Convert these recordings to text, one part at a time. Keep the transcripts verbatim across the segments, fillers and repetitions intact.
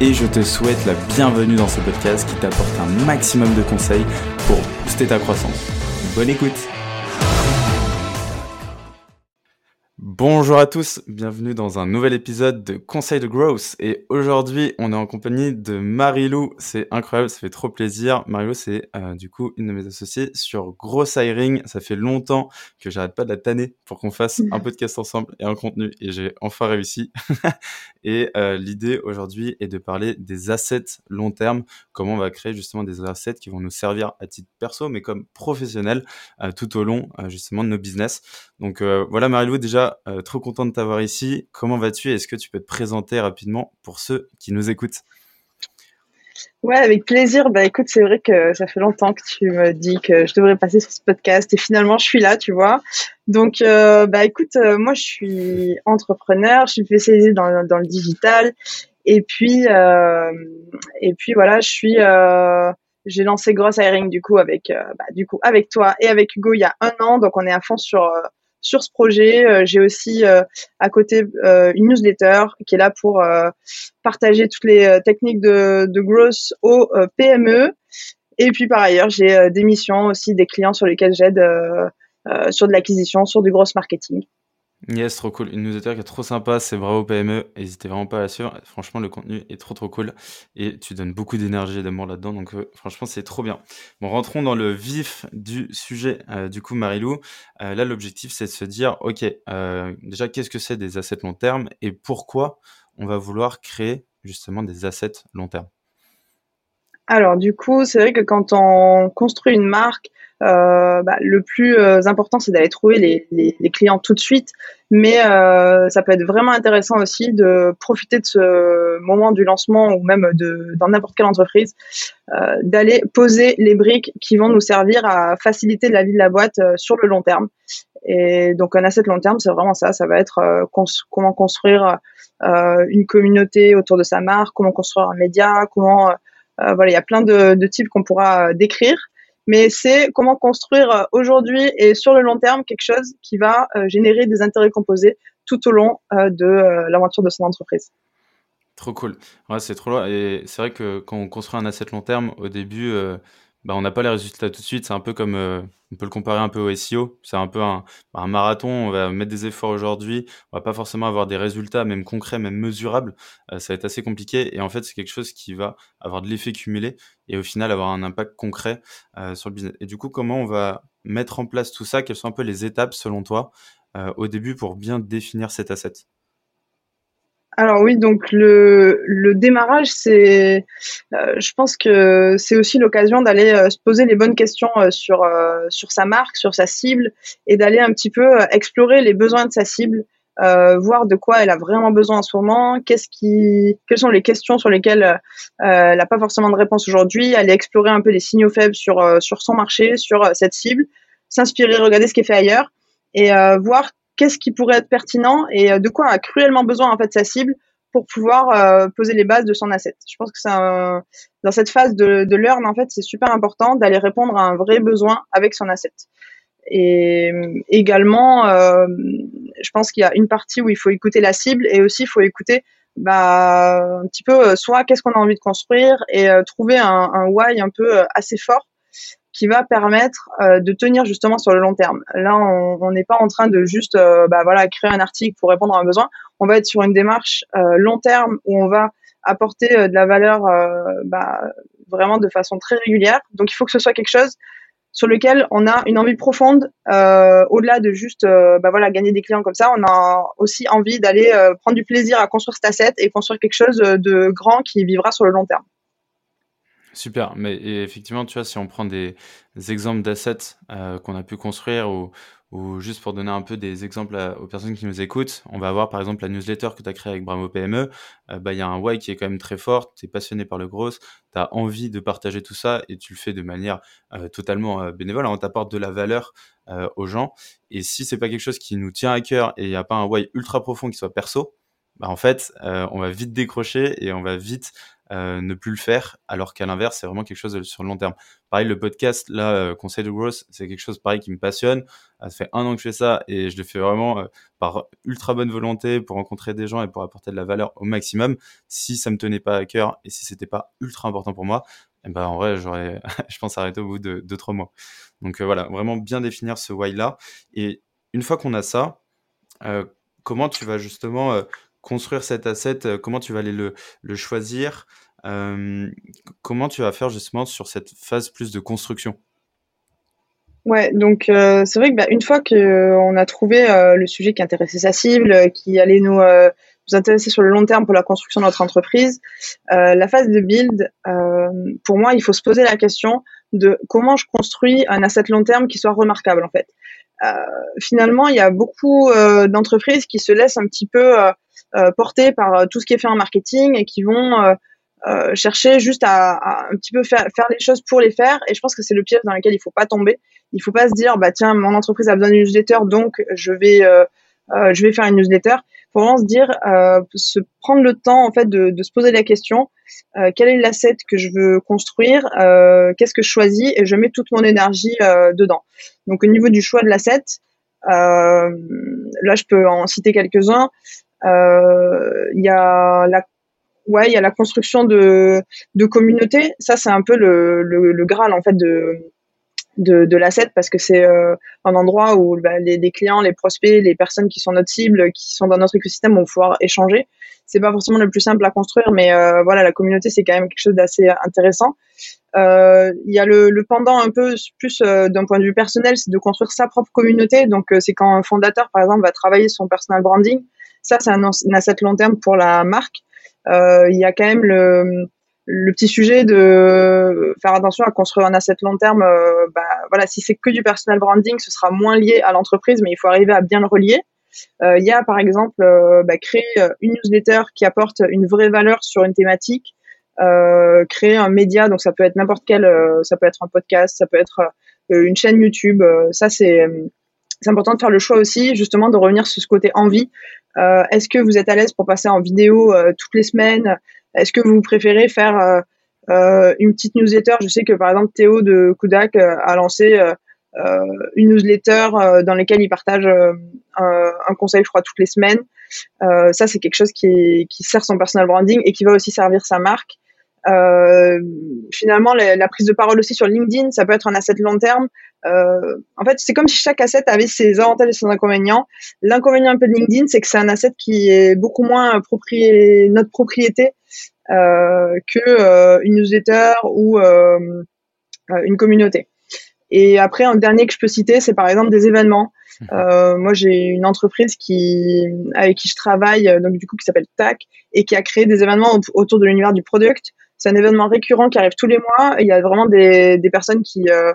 et je te souhaite la bienvenue dans ce podcast qui t'apporte un maximum de conseils pour booster ta croissance. Bonne écoute! Bonjour à tous, bienvenue dans un nouvel épisode de Conseil de Growth, et aujourd'hui on est en compagnie de Marie-Lou. C'est incroyable, ça fait trop plaisir. Marie-Lou, c'est euh, du coup une de mes associées sur Growth Hiring. Ça fait longtemps que j'arrête pas de la tanner pour qu'on fasse un podcast ensemble et un contenu, et j'ai enfin réussi. Et euh, l'idée aujourd'hui est de parler des assets long terme, comment on va créer justement des assets qui vont nous servir à titre perso mais comme professionnel euh, tout au long euh, justement de nos business. Donc euh, voilà Marie-Lou, déjà Euh, trop content de t'avoir ici. Comment vas-tu? Est-ce que tu peux te présenter rapidement pour ceux qui nous écoutent? Ouais, avec plaisir. Bah écoute, c'est vrai que ça fait longtemps que tu me dis que je devrais passer sur ce podcast et finalement je suis là, tu vois. Donc euh, bah écoute, euh, moi je suis entrepreneur, je suis spécialisée dans, dans le digital et puis euh, et puis voilà, je suis euh, j'ai lancé Growth Hiring du coup avec euh, bah, du coup avec toi et avec Hugo il y a un an, donc on est à fond sur euh, Sur ce projet. Euh, j'ai aussi euh, à côté euh, une newsletter qui est là pour euh, partager toutes les euh, techniques de, de growth aux euh, P M E. Et puis par ailleurs, j'ai euh, des missions aussi, des clients sur lesquels j'aide euh, euh, sur de l'acquisition, sur du growth marketing. Yes, trop cool. Une newsletter qui est trop sympa, c'est Bravo P M E. N'hésitez vraiment pas à la suivre. Franchement, le contenu est trop, trop cool. Et tu donnes beaucoup d'énergie et d'amour là-dedans. Donc, euh, franchement, c'est trop bien. Bon, rentrons dans le vif du sujet. Euh, du coup, Marie-Lou, euh, là, l'objectif, c'est de se dire, OK, euh, déjà, qu'est-ce que c'est des assets long terme et pourquoi on va vouloir créer justement des assets long terme? Alors, du coup, c'est vrai que quand on construit une marque, Euh, bah, le plus euh, important, c'est d'aller trouver les, les, les clients tout de suite, mais euh, ça peut être vraiment intéressant aussi de profiter de ce moment du lancement ou même de, dans n'importe quelle entreprise, euh, d'aller poser les briques qui vont nous servir à faciliter la vie de la boîte euh, sur le long terme. Et donc un asset long terme, c'est vraiment ça, ça va être euh, cons- comment construire euh, une communauté autour de sa marque, comment construire un média, comment euh, euh, voilà, il y a plein de, de types qu'on pourra euh, décrire. Mais c'est comment construire aujourd'hui et sur le long terme quelque chose qui va générer des intérêts composés tout au long de l'aventure de son entreprise. Trop cool. Ouais, c'est trop loin. Et c'est vrai que quand on construit un asset long terme, au début, euh, bah, on n'a pas les résultats tout de suite. C'est un peu comme, euh, on peut le comparer un peu au S E O. C'est un peu un, un marathon. On va mettre des efforts aujourd'hui. On ne va pas forcément avoir des résultats, même concrets, même mesurables. Euh, ça va être assez compliqué. Et en fait, c'est quelque chose qui va avoir de l'effet cumulé et au final avoir un impact concret euh, sur le business. Et du coup, comment on va mettre en place tout ça? Quelles sont un peu les étapes, selon toi, euh, au début pour bien définir cet asset? Alors oui, donc le, le démarrage, c'est, euh, je pense que c'est aussi l'occasion d'aller euh, se poser les bonnes questions euh, sur, euh, sur sa marque, sur sa cible, et d'aller un petit peu euh, explorer les besoins de sa cible, euh, voir de quoi elle a vraiment besoin en ce moment, qu'est-ce qui, quelles sont les questions sur lesquelles euh, elle n'a pas forcément de réponse aujourd'hui, aller explorer un peu les signaux faibles sur, euh, sur son marché, sur euh, cette cible, s'inspirer, regarder ce qui est fait ailleurs, et euh, voir qu'est-ce qui pourrait être pertinent et de quoi a cruellement besoin en fait sa cible pour pouvoir euh, poser les bases de son asset. Je pense que c'est un, dans cette phase de, de learn, en fait, c'est super important d'aller répondre à un vrai besoin avec son asset. Et également, euh, je pense qu'il y a une partie où il faut écouter la cible et aussi il faut écouter bah, un petit peu soit qu'est-ce qu'on a envie de construire et euh, trouver un, un why un peu euh, assez fort qui va permettre euh, de tenir justement sur le long terme. Là, on n'est pas en train de juste euh, bah, voilà, créer un article pour répondre à un besoin. On va être sur une démarche euh, long terme où on va apporter euh, de la valeur euh, bah, vraiment de façon très régulière. Donc, il faut que ce soit quelque chose sur lequel on a une envie profonde. Euh, au-delà de juste euh, bah, voilà, gagner des clients comme ça, on a aussi envie d'aller euh, prendre du plaisir à construire cet asset et construire quelque chose de grand qui vivra sur le long terme. Super, mais et effectivement, tu vois, si on prend des exemples d'assets euh, qu'on a pu construire ou, ou juste pour donner un peu des exemples à- aux personnes qui nous écoutent, on va avoir par exemple la newsletter que tu as créée avec Bravo P M E, euh, bah, il y a un why qui est quand même très fort, tu es passionné par le growth, tu as envie de partager tout ça et tu le fais de manière euh, totalement euh, bénévole, hein, on t'apporte de la valeur euh, aux gens et si c'est pas quelque chose qui nous tient à cœur et il n'y a pas un why ultra profond qui soit perso, bah, en fait, euh, on va vite décrocher et on va vite euh, ne plus le faire, alors qu'à l'inverse, c'est vraiment quelque chose de- sur le long terme. Pareil, le podcast, là, euh, Conseil de Growth, c'est quelque chose, pareil, qui me passionne. Ah, ça fait un an que je fais ça et je le fais vraiment euh, par ultra bonne volonté pour rencontrer des gens et pour apporter de la valeur au maximum. Si ça me tenait pas à cœur et si c'était pas ultra important pour moi, eh ben, en vrai, j'aurais, je pense, arrêté au bout de deux, trois mois. Donc euh, voilà, vraiment bien définir ce why-là. Et une fois qu'on a ça, euh, comment tu vas justement euh, construire cet asset, euh, comment tu vas aller le, le choisir, euh, c- comment tu vas faire justement sur cette phase plus de construction. Ouais, donc euh, c'est vrai que bah, une fois que euh, on a trouvé euh, le sujet qui intéressait sa cible, euh, qui allait nous, euh, nous intéresser sur le long terme pour la construction de notre entreprise, euh, la phase de build, euh, pour moi, il faut se poser la question de comment je construis un asset long terme qui soit remarquable en fait. Euh, Finalement, il y a beaucoup euh, d'entreprises qui se laissent un petit peu euh, euh, porter par euh, tout ce qui est fait en marketing et qui vont euh, euh, chercher juste à, à un petit peu faire, faire les choses pour les faire. Et je pense que c'est le piège dans lequel il faut pas tomber. Il faut pas se dire bah tiens mon entreprise a besoin d'une newsletter donc je vais euh, euh, je vais faire une newsletter. Faut vraiment se dire euh, se prendre le temps en fait de, de se poser la question euh, quel est l'asset que je veux construire, euh, qu'est-ce que je choisis et je mets toute mon énergie euh, dedans. Donc au niveau du choix de l'asset, euh, là je peux en citer quelques-uns. Euh, Il y a la ouais, il y a la construction de de communautés. Ça c'est un peu le, le le graal en fait de de, de l'asset parce que c'est euh, un endroit où bah, les, les clients, les prospects, les personnes qui sont notre cible, qui sont dans notre écosystème vont pouvoir échanger. C'est pas forcément le plus simple à construire, mais euh, voilà, la communauté c'est quand même quelque chose d'assez intéressant. Euh, Il y a le, le pendant un peu plus euh, d'un point de vue personnel, c'est de construire sa propre communauté. Donc euh, c'est quand un fondateur par exemple va travailler son personal branding. Ça c'est un, ans- un asset long terme pour la marque. Euh, Il y a quand même le le petit sujet de faire attention à construire un asset long terme, euh, bah, voilà, si c'est que du personal branding, ce sera moins lié à l'entreprise, mais il faut arriver à bien le relier. Euh, Il y a par exemple euh, bah, créer euh, une newsletter qui apporte une vraie valeur sur une thématique, euh, créer un média, donc ça peut être n'importe quel, euh, ça peut être un podcast, ça peut être euh, une chaîne YouTube. Euh, ça c'est euh, c'est important de faire le choix aussi justement de revenir sur ce côté envie. Euh, Est-ce que vous êtes à l'aise pour passer en vidéo euh, toutes les semaines? Est-ce que vous préférez faire euh, euh, une petite newsletter? Je sais que par exemple Théo de Kudak euh, a lancé euh, euh, une newsletter euh, dans laquelle il partage euh, un, un conseil, je crois, toutes les semaines. Euh, ça, c'est quelque chose qui, qui sert son personal branding et qui va aussi servir sa marque. Euh, Finalement, la, la prise de parole aussi sur LinkedIn, ça peut être un asset long terme. Euh, en fait, c'est comme si chaque asset avait ses avantages et ses inconvénients. L'inconvénient un peu de LinkedIn, c'est que c'est un asset qui est beaucoup moins proprié, notre propriété euh, que euh, une newsletter ou euh, euh, une communauté. Et après, un dernier que je peux citer, c'est par exemple des événements. Euh, moi, j'ai une entreprise qui, avec qui je travaille, euh, donc du coup, qui s'appelle T A C, et qui a créé des événements au- autour de l'univers du product. C'est un événement récurrent qui arrive tous les mois. Et il y a vraiment des, des personnes qui euh,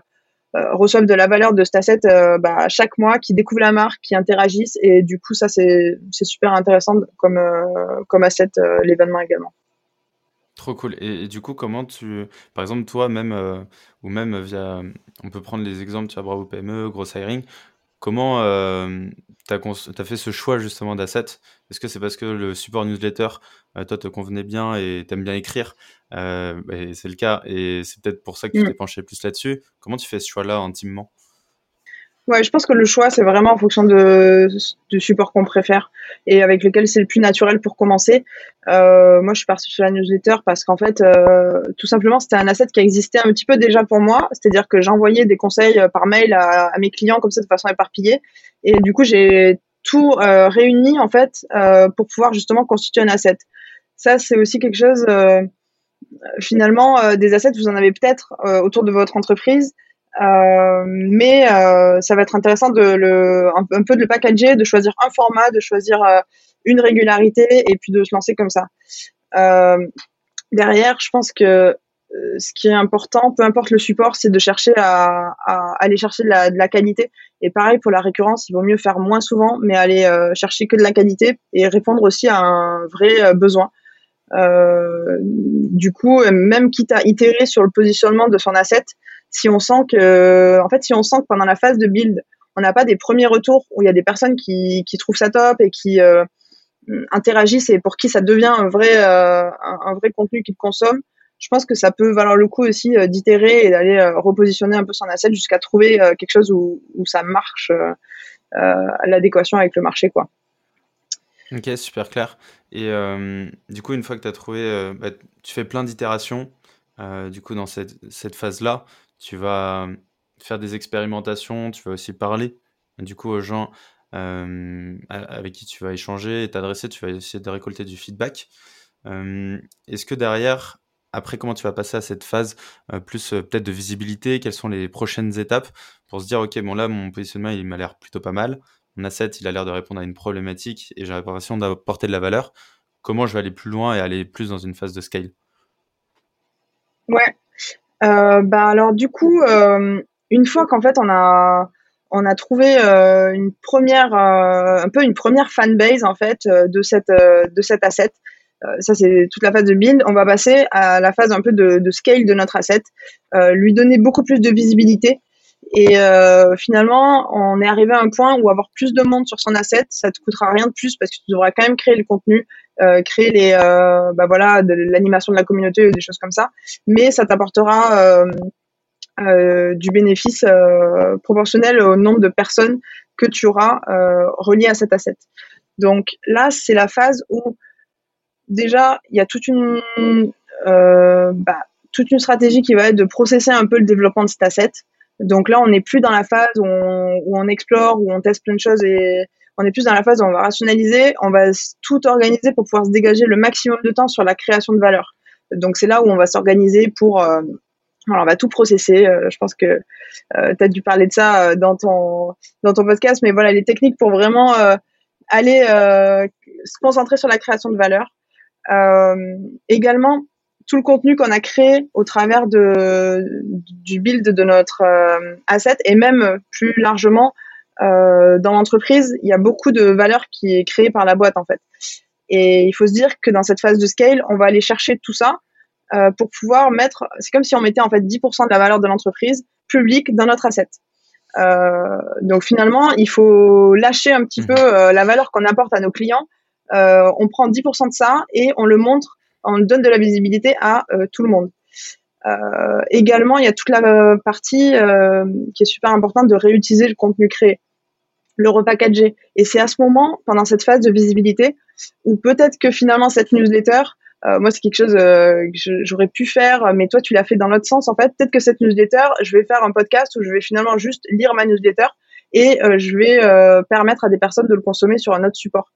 euh, reçoivent de la valeur de cet asset euh, bah, chaque mois, qui découvrent la marque, qui interagissent. Et du coup, ça, c'est c'est super intéressant comme, euh, comme asset, euh, l'événement également. Trop cool. Et, et du coup, comment tu, par exemple, toi, même, euh, ou même via, on peut prendre les exemples, tu vois, Bravo P M E, Growth Hiring, comment euh, tu as fait ce choix justement d'assets? Est-ce que c'est parce que le support newsletter, euh, toi, te convenait bien et t'aimes bien écrire? Euh, et c'est le cas, et c'est peut-être pour ça que tu t'es Mm. penché plus là-dessus. Comment tu fais ce choix-là intimement? Ouais, je pense que le choix, c'est vraiment en fonction de, du support qu'on préfère et avec lequel c'est le plus naturel pour commencer. Euh, moi, je suis partie sur la newsletter parce qu'en fait, euh, tout simplement, c'était un asset qui existait un petit peu déjà pour moi. C'est-à-dire que j'envoyais des conseils euh, par mail à, à mes clients comme ça de façon éparpillée. Et du coup, j'ai tout euh, réuni en fait euh, pour pouvoir justement constituer un asset. Ça, c'est aussi quelque chose. Euh, finalement, euh, des assets, vous en avez peut-être euh, autour de votre entreprise, euh, mais euh, ça va être intéressant de le, un, un peu de le packager, de choisir un format, de choisir euh, une régularité et puis de se lancer comme ça. Euh, Derrière, je pense que Euh, ce qui est important, peu importe le support, c'est de chercher à, à aller chercher de la, de la qualité. Et pareil, pour la récurrence, il vaut mieux faire moins souvent, mais aller euh, chercher que de la qualité et répondre aussi à un vrai euh, besoin. Euh, du coup, même quitte à itérer sur le positionnement de son asset, si on sent que, en fait, si on sent que pendant la phase de build, on n'a pas des premiers retours où il y a des personnes qui, qui trouvent ça top et qui euh, interagissent et pour qui ça devient un vrai, euh, un, un vrai contenu qu'ils consomment, je pense que ça peut valoir le coup aussi euh, d'itérer et d'aller euh, repositionner un peu son asset jusqu'à trouver euh, quelque chose où, où ça marche, euh, euh, l'adéquation avec le marché, quoi. Ok, super clair. Et euh, du coup, une fois que tu as trouvé, euh, bah, tu fais plein d'itérations. Euh, du coup, dans cette, cette phase-là, tu vas faire des expérimentations, tu vas aussi parler du coup aux gens euh, avec qui tu vas échanger et t'adresser, tu vas essayer de récolter du feedback. Euh, est-ce que derrière, après, comment tu vas passer à cette phase euh, plus euh, peut-être de visibilité? Quelles sont les prochaines étapes pour se dire, ok, bon là, mon positionnement, il m'a l'air plutôt pas mal. Mon asset, il a l'air de répondre à une problématique et j'ai l'impression d'apporter de la valeur. Comment je vais aller plus loin et aller plus dans une phase de scale? Ouais. Euh, bah alors du coup, euh, une fois qu'en fait on a on a trouvé euh, une première euh, un peu une première fanbase en fait euh, de cette euh, de cet asset. Euh, ça c'est toute la phase de build. On va passer à la phase un peu de, de scale de notre asset, euh, lui donner beaucoup plus de visibilité. Et euh, finalement, on est arrivé à un point où avoir plus de monde sur son asset, ça te coûtera rien de plus parce que tu devras quand même créer le contenu, euh, créer les, euh, bah voilà, de l'animation de la communauté, des choses comme ça. Mais ça t'apportera euh, euh, du bénéfice euh, proportionnel au nombre de personnes que tu auras euh, reliées à cet asset. Donc là, c'est la phase où déjà il y a toute une euh, bah, toute une stratégie qui va être de processer un peu le développement de cet asset. Donc là, on n'est plus dans la phase où on, où on explore, où on teste plein de choses et on est plus dans la phase où on va rationaliser, on va tout organiser pour pouvoir se dégager le maximum de temps sur la création de valeur. Donc c'est là où on va s'organiser pour, euh, alors on va tout processer. Euh, je pense que euh, tu as dû parler de ça euh, dans ton dans ton podcast, mais voilà les techniques pour vraiment euh, aller euh, se concentrer sur la création de valeur. Euh, également. Tout le contenu qu'on a créé au travers de, du build de notre euh, asset et même plus largement euh, dans l'entreprise, il y a beaucoup de valeur qui est créée par la boîte en fait. Et il faut se dire que dans cette phase de scale, on va aller chercher tout ça euh, pour pouvoir mettre, c'est comme si on mettait en fait dix pour cent de la valeur de l'entreprise publique dans notre asset. Euh, donc finalement, il faut lâcher un petit peu euh, la valeur qu'on apporte à nos clients. Euh, on prend dix pour cent de ça et on le montre. On donne de la visibilité à euh, tout le monde. Euh, également, il y a toute la euh, partie euh, qui est super importante de réutiliser le contenu créé, le repackager. Et c'est à ce moment, pendant cette phase de visibilité, où peut-être que finalement cette newsletter, euh, moi c'est quelque chose euh, que je, j'aurais pu faire, mais toi tu l'as fait dans l'autre sens en fait. Peut-être que cette newsletter, je vais faire un podcast où je vais finalement juste lire ma newsletter et euh, je vais euh, permettre à des personnes de le consommer sur un autre support.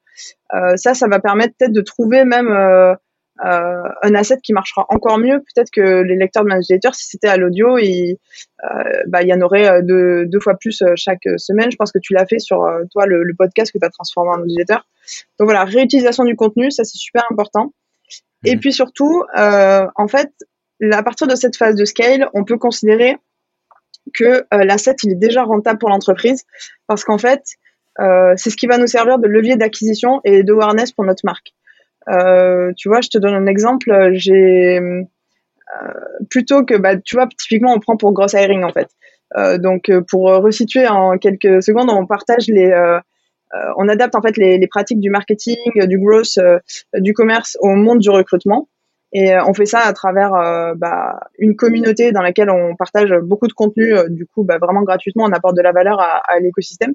Euh, ça, ça va permettre peut-être de trouver même... Euh, Euh, un asset qui marchera encore mieux. Peut-être que les lecteurs de newsletter, si c'était à l'audio, il, euh, bah, il y en aurait deux, deux fois plus chaque semaine. Je pense que tu l'as fait sur euh, toi le, le podcast que tu as transformé en newsletter. Donc voilà, réutilisation du contenu, ça c'est super important. Mmh. Et puis surtout, euh, en fait, à partir de cette phase de scale, on peut considérer que euh, l'asset il est déjà rentable pour l'entreprise parce qu'en fait, euh, c'est ce qui va nous servir de levier d'acquisition et de awareness pour notre marque. Euh, tu vois, je te donne un exemple. J'ai euh, plutôt que, bah, tu vois, typiquement, on prend pour Growth Hiring en fait. Euh, donc, pour resituer en quelques secondes, on partage les, euh, euh, on adapte en fait les, les pratiques du marketing, du growth, euh, du commerce au monde du recrutement. Et euh, on fait ça à travers euh, bah, une communauté dans laquelle on partage beaucoup de contenu. Euh, du coup, bah, vraiment gratuitement, on apporte de la valeur à, à l'écosystème.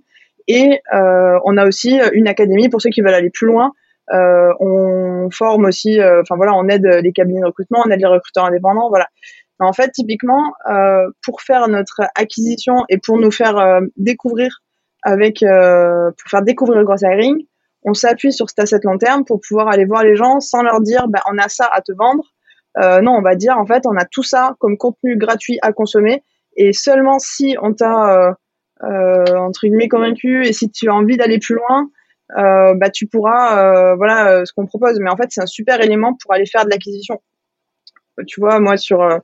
Et euh, on a aussi une académie pour ceux qui veulent aller plus loin. Euh, on forme aussi, enfin euh, voilà, on aide les cabinets de recrutement, on aide les recruteurs indépendants, voilà. En fait, typiquement, euh, pour faire notre acquisition et pour nous faire euh, découvrir avec, euh, pour faire découvrir le Growth Hiring, on s'appuie sur cet asset long terme pour pouvoir aller voir les gens sans leur dire, bah, on a ça à te vendre. Euh, non, on va dire, en fait, on a tout ça comme contenu gratuit à consommer et seulement si on t'a euh, euh, entre guillemets convaincu et si tu as envie d'aller plus loin. Euh, bah tu pourras euh, voilà euh, ce qu'on propose, mais en fait c'est un super élément pour aller faire de l'acquisition. tu vois, moi, sur euh,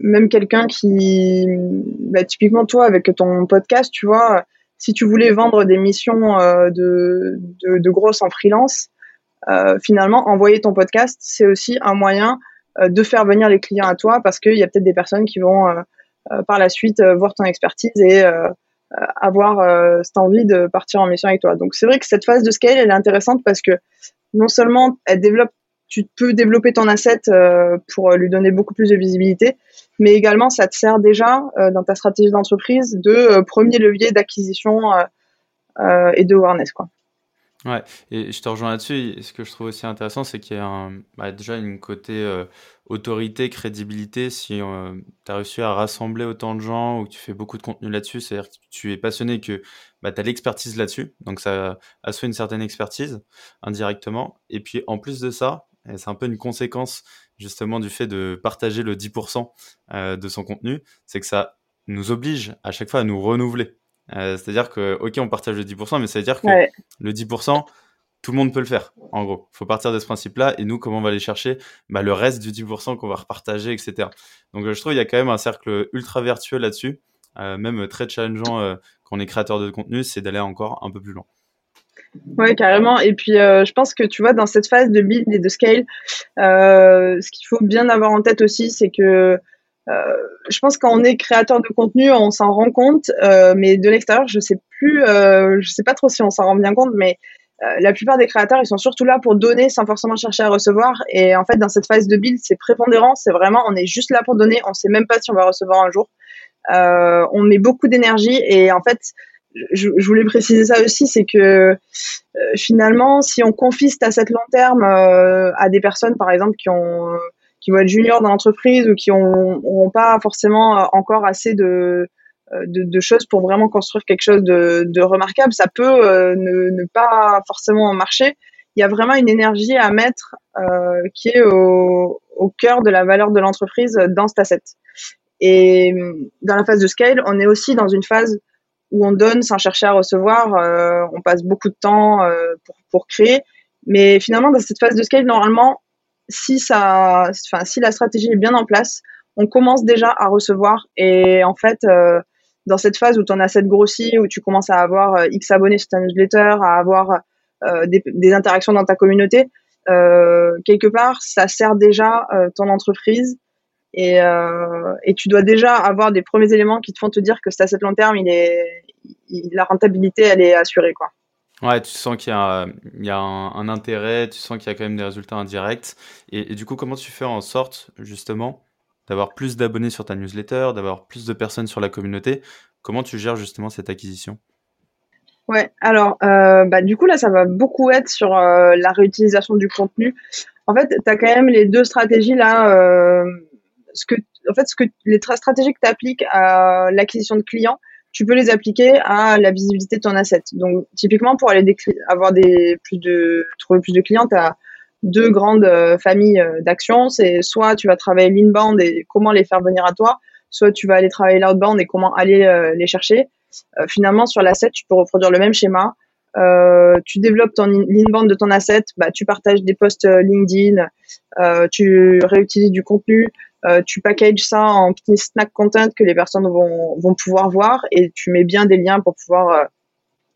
même quelqu'un qui, bah, typiquement toi, avec ton podcast, tu vois, si tu voulais vendre des missions euh, de, de, de grosses en freelance, euh, finalement, envoyer ton podcast, c'est aussi un moyen euh, de faire venir les clients à toi, parce qu'il y a peut-être des personnes qui vont euh, euh, par la suite euh, voir ton expertise et euh, avoir euh, cette envie de partir en mission avec toi. Donc c'est vrai que cette phase de scale, elle est intéressante parce que non seulement elle développe, tu peux développer ton asset euh, pour lui donner beaucoup plus de visibilité, mais également ça te sert déjà euh, dans ta stratégie d'entreprise de euh, premier levier d'acquisition euh, euh, et de awareness, quoi. Ouais, et je te rejoins là-dessus. Ce que je trouve aussi intéressant, c'est qu'il y a un, bah, déjà une côté euh, autorité, crédibilité. Si euh, tu as réussi à rassembler autant de gens ou que tu fais beaucoup de contenu là-dessus, c'est-à-dire que tu es passionné, que bah, tu as l'expertise là-dessus. Donc, ça assoit une certaine expertise indirectement. Et puis, en plus de ça, et c'est un peu une conséquence justement du fait de partager le dix pour cent euh, de son contenu, c'est que ça nous oblige à chaque fois à nous renouveler. Euh, c'est-à-dire que, ok, on partage le dix pour cent, mais ça veut dire que ouais. le dix pour cent, tout le monde peut le faire, en gros. Il faut partir de ce principe-là, et nous, comment on va aller chercher bah, le reste du dix pour cent qu'on va repartager, et cetera. Donc, euh, je trouve qu'il y a quand même un cercle ultra vertueux là-dessus, euh, même très challengeant euh, quand on est créateur de contenu, c'est d'aller encore un peu plus loin. Ouais, carrément. Et puis, euh, je pense que, tu vois, dans cette phase de build et de scale, euh, ce qu'il faut bien avoir en tête aussi, c'est que Euh, je pense quand on est créateur de contenu, on s'en rend compte, euh, mais de l'extérieur, je sais plus, euh, je sais pas trop si on s'en rend bien compte, mais euh, la plupart des créateurs, ils sont surtout là pour donner sans forcément chercher à recevoir. Et en fait, dans cette phase de build, c'est prépondérant, c'est vraiment, on est juste là pour donner, on sait même pas si on va recevoir un jour. Euh, on met beaucoup d'énergie et en fait, je, je voulais préciser ça aussi, c'est que euh, finalement, si on confie cet asset long terme euh, à des personnes, par exemple, qui ont euh, qui vont être juniors dans l'entreprise ou qui n'auront pas forcément encore assez de, de, de choses pour vraiment construire quelque chose de, de remarquable, ça peut euh, ne, ne pas forcément marcher. Il y a vraiment une énergie à mettre euh, qui est au, au cœur de la valeur de l'entreprise dans cet asset. Et dans la phase de scale, on est aussi dans une phase où on donne sans chercher à recevoir, euh, on passe beaucoup de temps euh, pour, pour créer. Mais finalement, dans cette phase de scale, normalement, Si, ça, enfin, si la stratégie est bien en place, on commence déjà à recevoir. Et en fait, euh, dans cette phase où ton asset grossit, où tu commences à avoir euh, X abonnés sur ta newsletter, à avoir euh, des, des interactions dans ta communauté, euh, quelque part, ça sert déjà euh, ton entreprise. Et, euh, et tu dois déjà avoir des premiers éléments qui te font te dire que cet asset long terme, il est, il, la rentabilité, elle est assurée, quoi. Ouais, tu sens qu'il y a, il y a un, un intérêt, tu sens qu'il y a quand même des résultats indirects. Et, et du coup, comment tu fais en sorte, justement, d'avoir plus d'abonnés sur ta newsletter, d'avoir plus de personnes sur la communauté? Comment tu gères justement cette acquisition? Ouais, alors, euh, bah, du coup, là, ça va beaucoup être sur euh, la réutilisation du contenu. En fait, tu as quand même les deux stratégies, là. Euh, ce que, en fait, ce que, les tra- stratégies que tu appliques à l'acquisition de clients, tu peux les appliquer à la visibilité de ton asset. Donc, typiquement, pour aller des cli- avoir des plus de trouver plus de clients, tu as deux grandes euh, familles euh, d'actions. C'est soit tu vas travailler l'inbound et comment les faire venir à toi, soit tu vas aller travailler l'outbound et comment aller euh, les chercher. Euh, finalement, sur l'asset, tu peux reproduire le même schéma. Euh, tu développes ton in- l'inbound de ton asset, bah, tu partages des posts euh, LinkedIn, euh, tu réutilises du contenu, euh, tu packages ça en petits snack content que les personnes vont, vont pouvoir voir, et tu mets bien des liens pour pouvoir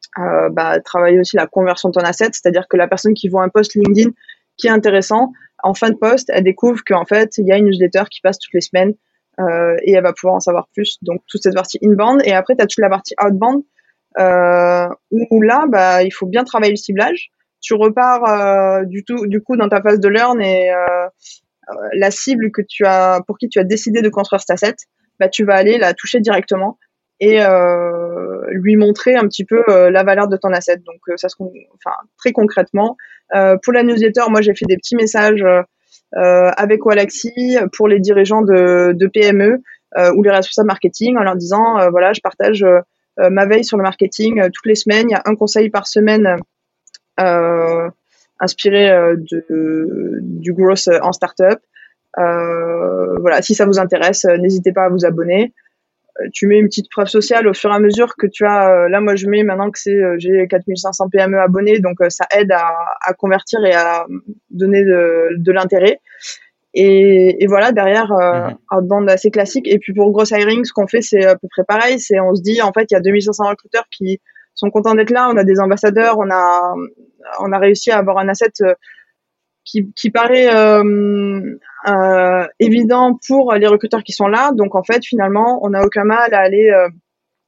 euh, euh, bah, travailler aussi la conversion de ton asset, c'est-à-dire que la personne qui voit un post LinkedIn qui est intéressant, en fin de post, elle découvre qu'en fait, il y a une newsletter qui passe toutes les semaines euh, et elle va pouvoir en savoir plus. Donc, toute cette partie inbound, et après, tu as toute la partie outbound, Euh, où là, bah, il faut bien travailler le ciblage. Tu repars euh, du tout, du coup, dans ta phase de learn, et euh, la cible que tu as, pour qui tu as décidé de construire cet asset, bah, tu vas aller la toucher directement et euh, lui montrer un petit peu euh, la valeur de ton asset. Donc, euh, ça se, enfin, très concrètement, euh, pour la newsletter, moi, j'ai fait des petits messages euh, avec Walaxy pour les dirigeants de, de P M E euh, ou les responsables marketing, en leur disant, euh, voilà, je partage Euh, Euh, ma veille sur le marketing euh, toutes les semaines, il y a un conseil par semaine euh, inspiré euh, de, du growth en startup. Euh, voilà, si ça vous intéresse, euh, n'hésitez pas à vous abonner. Euh, tu mets une petite preuve sociale au fur et à mesure que tu as. Euh, là, moi, je mets maintenant que c'est euh, j'ai quatre mille cinq cents P M E abonnés, donc euh, ça aide à, à convertir et à donner de, de l'intérêt. Et, et voilà, derrière, euh, mmh. outbound assez classique. Et puis pour Growth Hiring, ce qu'on fait, c'est à peu près pareil. C'est, on se dit, en fait, il y a deux mille cinq cents recruteurs qui sont contents d'être là. On a des ambassadeurs. On a, on a réussi à avoir un asset euh, qui, qui paraît euh, euh, évident pour les recruteurs qui sont là. Donc, en fait, finalement, on n'a aucun mal à aller euh,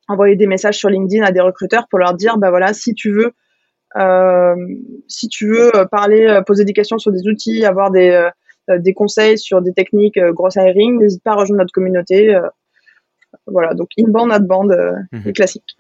envoyer des messages sur LinkedIn à des recruteurs pour leur dire, bah voilà, si tu veux, euh, si tu veux parler, poser des questions sur des outils, avoir des... Euh, des conseils sur des techniques euh, Growth Hiring, n'hésite pas à rejoindre notre communauté. Euh, voilà, donc inbound, outbound, euh, mm-hmm. les classiques.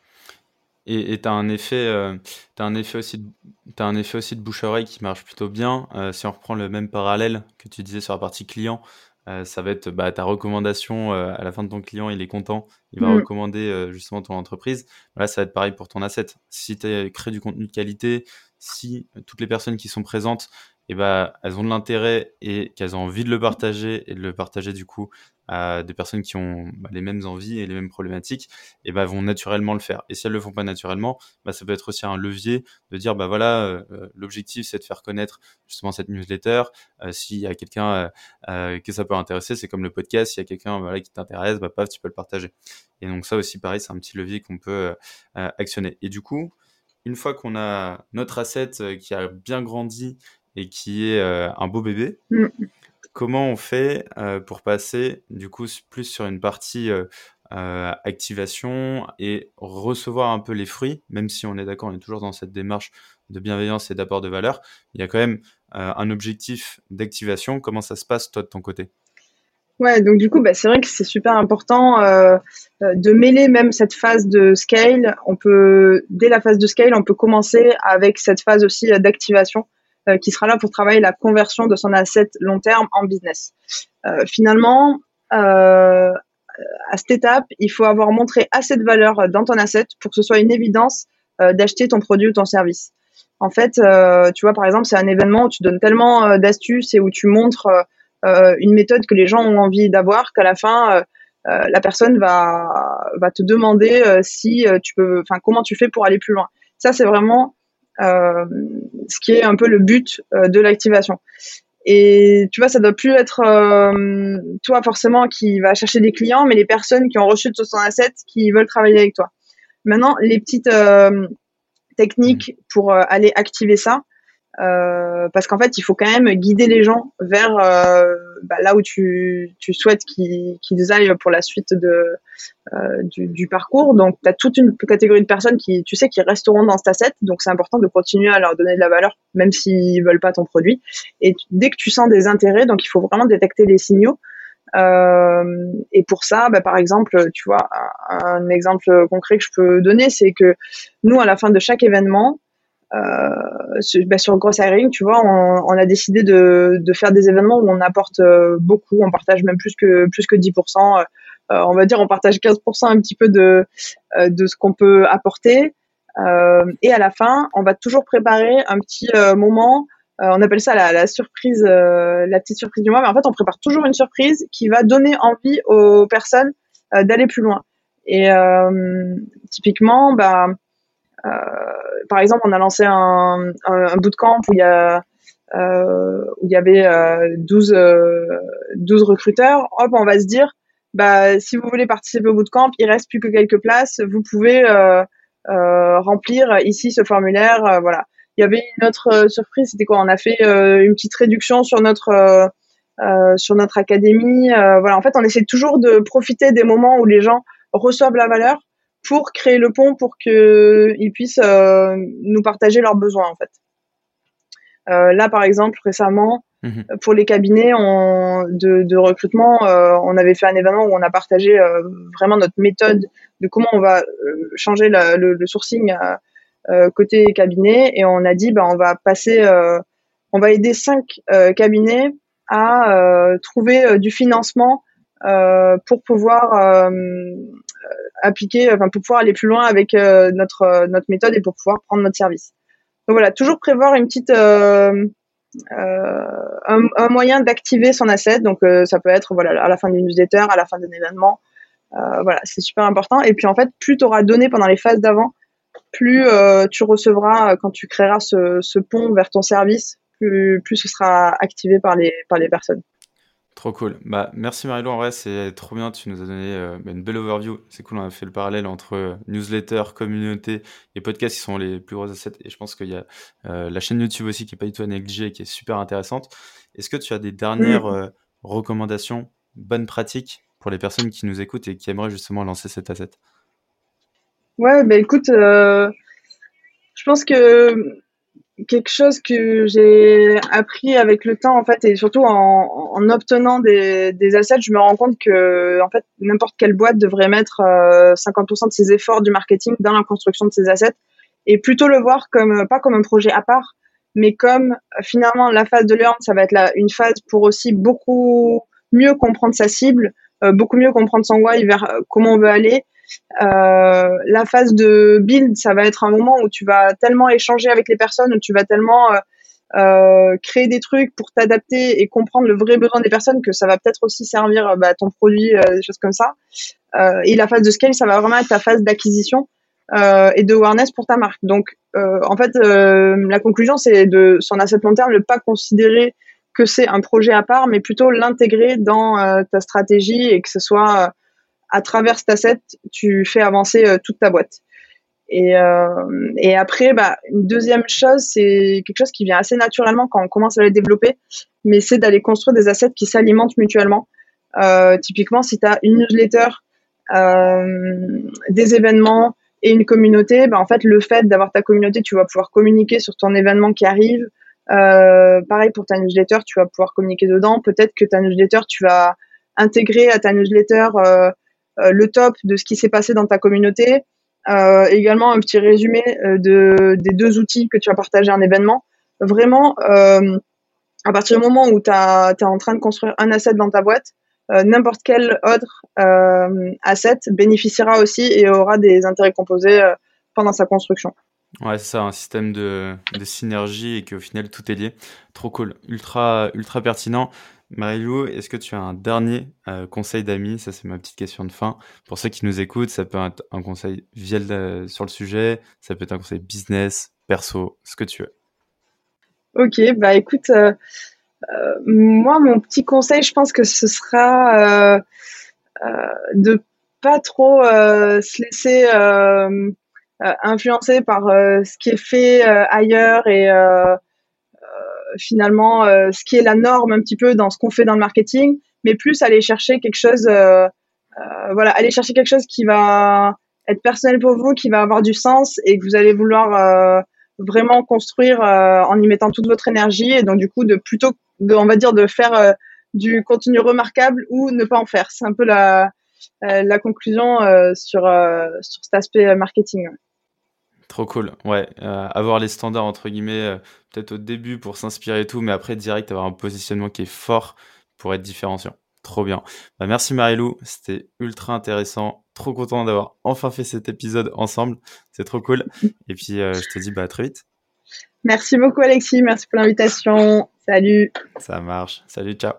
Et tu as un, euh, un effet aussi de bouche-oreille qui marche plutôt bien. Euh, si on reprend le même parallèle que tu disais sur la partie client, euh, ça va être bah, ta recommandation, euh, à la fin de ton client, il est content, il va mm. recommander euh, justement ton entreprise. Là, ça va être pareil pour ton asset. Si tu crées du contenu de qualité, si toutes les personnes qui sont présentes et bah, elles ont de l'intérêt et qu'elles ont envie de le partager et de le partager du coup à des personnes qui ont bah, les mêmes envies et les mêmes problématiques, et bah, vont naturellement le faire. Et si elles ne le font pas naturellement, bah, ça peut être aussi un levier de dire bah, voilà, euh, l'objectif c'est de faire connaître justement cette newsletter. Euh, s'il y a quelqu'un euh, euh, que ça peut intéresser, c'est comme le podcast, s'il y a quelqu'un voilà, qui t'intéresse, bah, paf, tu peux le partager. Et donc ça aussi pareil, c'est un petit levier qu'on peut euh, actionner. Et du coup, une fois qu'on a notre asset qui a bien grandi et qui est euh, un beau bébé, mmh. comment on fait euh, pour passer du coup plus sur une partie euh, euh, activation et recevoir un peu les fruits, même si on est d'accord, on est toujours dans cette démarche de bienveillance et d'apport de valeur, il y a quand même euh, un objectif d'activation. Comment ça se passe toi de ton côté? Ouais, donc du coup, bah, c'est vrai que c'est super important euh, de mêler même cette phase de scale. On peut, dès la phase de scale, on peut commencer avec cette phase aussi euh, d'activation euh, qui sera là pour travailler la conversion de son asset long terme en business. Euh, finalement, euh, à cette étape, il faut avoir montré assez de valeur dans ton asset pour que ce soit une évidence euh, d'acheter ton produit ou ton service. En fait, euh, tu vois, par exemple, c'est un événement où tu donnes tellement euh, d'astuces et où tu montres... Euh, Euh, une méthode que les gens ont envie d'avoir, qu'à la fin euh, euh, la personne va va te demander euh, si euh, tu peux, enfin comment tu fais pour aller plus loin. Ça c'est vraiment euh, ce qui est un peu le but euh, de l'activation. Et tu vois, ça doit plus être euh, toi forcément qui va chercher des clients, mais les personnes qui ont reçu de son asset qui veulent travailler avec toi. Maintenant, les petites euh, techniques pour euh, aller activer ça. Euh, parce qu'en fait, il faut quand même guider les gens vers euh, bah, là où tu, tu souhaites qu'ils, qu'ils aillent pour la suite de, euh, du, du parcours. Donc, tu as toute une catégorie de personnes qui, tu sais, qui resteront dans cet asset. Donc, c'est important de continuer à leur donner de la valeur, même s'ils veulent pas ton produit. Et tu, dès que tu sens des intérêts, donc il faut vraiment détecter les signaux. Euh, et pour ça, bah, par exemple, tu vois, un, un exemple concret que je peux donner, c'est que nous, à la fin de chaque événement, Euh, bah sur Growth Hiring, tu vois, on, on a décidé de, de faire des événements où on apporte euh, beaucoup, on partage même plus que plus que dix pour cent. Euh, on va dire, on partage quinze pour cent un petit peu de euh, de ce qu'on peut apporter. Euh, et à la fin, on va toujours préparer un petit euh, moment. Euh, on appelle ça la, la surprise, euh, la petite surprise du mois. Mais en fait, on prépare toujours une surprise qui va donner envie aux personnes euh, d'aller plus loin. Et euh, typiquement, bah Euh, par exemple, on a lancé un, un, un bootcamp où il y a, euh, où il y avait euh, douze recruteurs. Hop, on va se dire, bah, si vous voulez participer au bootcamp, il reste plus que quelques places. Vous pouvez euh, euh, remplir ici ce formulaire. Euh, voilà. Il y avait une autre surprise. C'était quoi? On a fait euh, une petite réduction sur notre euh, euh, sur notre académie. Euh, voilà. En fait, on essaie toujours de profiter des moments où les gens reçoivent la valeur, pour créer le pont, pour qu'ils puissent euh, nous partager leurs besoins, en fait. Euh, là, par exemple, récemment, mm-hmm. pour les cabinets on, de, de recrutement, euh, on avait fait un événement où on a partagé euh, vraiment notre méthode de comment on va euh, changer la, le, le sourcing euh, côté cabinet. Et on a dit, bah, on va passer, euh, on va aider cinq euh, cabinets à euh, trouver euh, du financement Euh, pour pouvoir euh, appliquer, enfin pour pouvoir aller plus loin avec euh, notre euh, notre méthode et pour pouvoir prendre notre service. Donc voilà, toujours prévoir une petite euh, euh, un, un moyen d'activer son asset. Donc euh, ça peut être voilà à la fin d'une newsletter, à la fin d'un événement. Euh, voilà, c'est super important. Et puis en fait, plus tu auras donné pendant les phases d'avant, plus euh, tu recevras quand tu créeras ce, ce pont vers ton service, plus plus ce sera activé par les par les personnes. Trop cool. Bah, merci Marie-Lou, en vrai, c'est trop bien. Tu nous as donné euh, une belle overview. C'est cool, on a fait le parallèle entre euh, newsletter, communauté et podcast qui sont les plus gros assets. Et je pense qu'il y a euh, la chaîne YouTube aussi qui n'est pas du tout à négliger et qui est super intéressante. Est-ce que tu as des dernières euh, recommandations, bonnes pratiques pour les personnes qui nous écoutent et qui aimeraient justement lancer cet asset? Ouais, bah écoute, euh, je pense que... quelque chose que j'ai appris avec le temps en fait, et surtout en, en obtenant des, des assets, je me rends compte que en fait n'importe quelle boîte devrait mettre euh, cinquante pour cent de ses efforts du marketing dans la construction de ses assets, et plutôt le voir comme pas comme un projet à part, mais comme finalement la phase de learn, ça va être la, une phase pour aussi beaucoup mieux comprendre sa cible, euh, beaucoup mieux comprendre son why, vers euh, comment on veut aller. Euh, la phase de build, ça va être un moment où tu vas tellement échanger avec les personnes, où tu vas tellement euh, euh, créer des trucs pour t'adapter et comprendre le vrai besoin des personnes, que ça va peut-être aussi servir bah, ton produit, euh, des choses comme ça. Euh, et la phase de scale, ça va vraiment être ta phase d'acquisition euh, et de awareness pour ta marque. Donc, euh, en fait, euh, la conclusion, c'est de son asset long terme, ne pas considérer que c'est un projet à part, mais plutôt l'intégrer dans euh, ta stratégie, et que ce soit... Euh, à travers cet asset, tu fais avancer euh, toute ta boîte. Et, euh, et après, bah, une deuxième chose, c'est quelque chose qui vient assez naturellement quand on commence à le développer, mais c'est d'aller construire des assets qui s'alimentent mutuellement. Euh, typiquement, si tu as une newsletter, euh, des événements et une communauté, bah, en fait, le fait d'avoir ta communauté, tu vas pouvoir communiquer sur ton événement qui arrive. Euh, pareil pour ta newsletter, tu vas pouvoir communiquer dedans. Peut-être que ta newsletter, tu vas intégrer à ta newsletter... Euh, le top de ce qui s'est passé dans ta communauté, euh, également un petit résumé de, des deux outils que tu as partagé à un événement. Vraiment, euh, à partir du moment où tu es en train de construire un asset dans ta boîte, euh, n'importe quel autre euh, asset bénéficiera aussi et aura des intérêts composés euh, pendant sa construction. Ouais, c'est ça, un système de, de synergie, et qu'au final, tout est lié. Trop cool, ultra, ultra pertinent. Marie-Lou, est-ce que tu as un dernier euh, conseil d'amis? Ça, c'est ma petite question de fin. Pour ceux qui nous écoutent, ça peut être un conseil via le, sur le sujet, ça peut être un conseil business, perso, ce que tu veux. Ok, bah écoute, euh, euh, moi, mon petit conseil, je pense que ce sera euh, euh, de pas trop euh, se laisser euh, euh, influencer par euh, ce qui est fait euh, ailleurs, et... Euh, finalement euh, ce qui est la norme un petit peu dans ce qu'on fait dans le marketing, mais plus aller chercher quelque chose euh, euh, voilà, aller chercher quelque chose qui va être personnel pour vous, qui va avoir du sens, et que vous allez vouloir euh, vraiment construire euh, en y mettant toute votre énergie. Et donc du coup, de plutôt de, on va dire de faire euh, du contenu remarquable ou ne pas en faire, c'est un peu la, euh, la conclusion euh, sur, euh, sur cet aspect marketing. Trop cool, ouais. Euh, avoir les standards, entre guillemets, euh, peut-être au début pour s'inspirer et tout, mais après, direct, avoir un positionnement qui est fort pour être différenciant. Trop bien. Bah, merci Marie-Lou, c'était ultra intéressant. Trop content d'avoir enfin fait cet épisode ensemble. C'est trop cool. Et puis, euh, je te dis bah, à très vite. Merci beaucoup Alexis, merci pour l'invitation. Salut. Ça marche. Salut, ciao.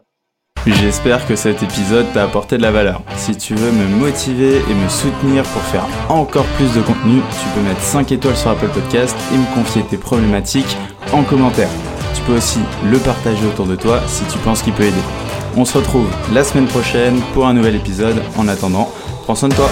J'espère que cet épisode t'a apporté de la valeur. Si tu veux me motiver et me soutenir pour faire encore plus de contenu, tu peux mettre cinq étoiles sur Apple Podcast et me confier tes problématiques en commentaire. Tu peux aussi le partager autour de toi si tu penses qu'il peut aider. On se retrouve la semaine prochaine pour un nouvel épisode. En attendant, prends soin de toi.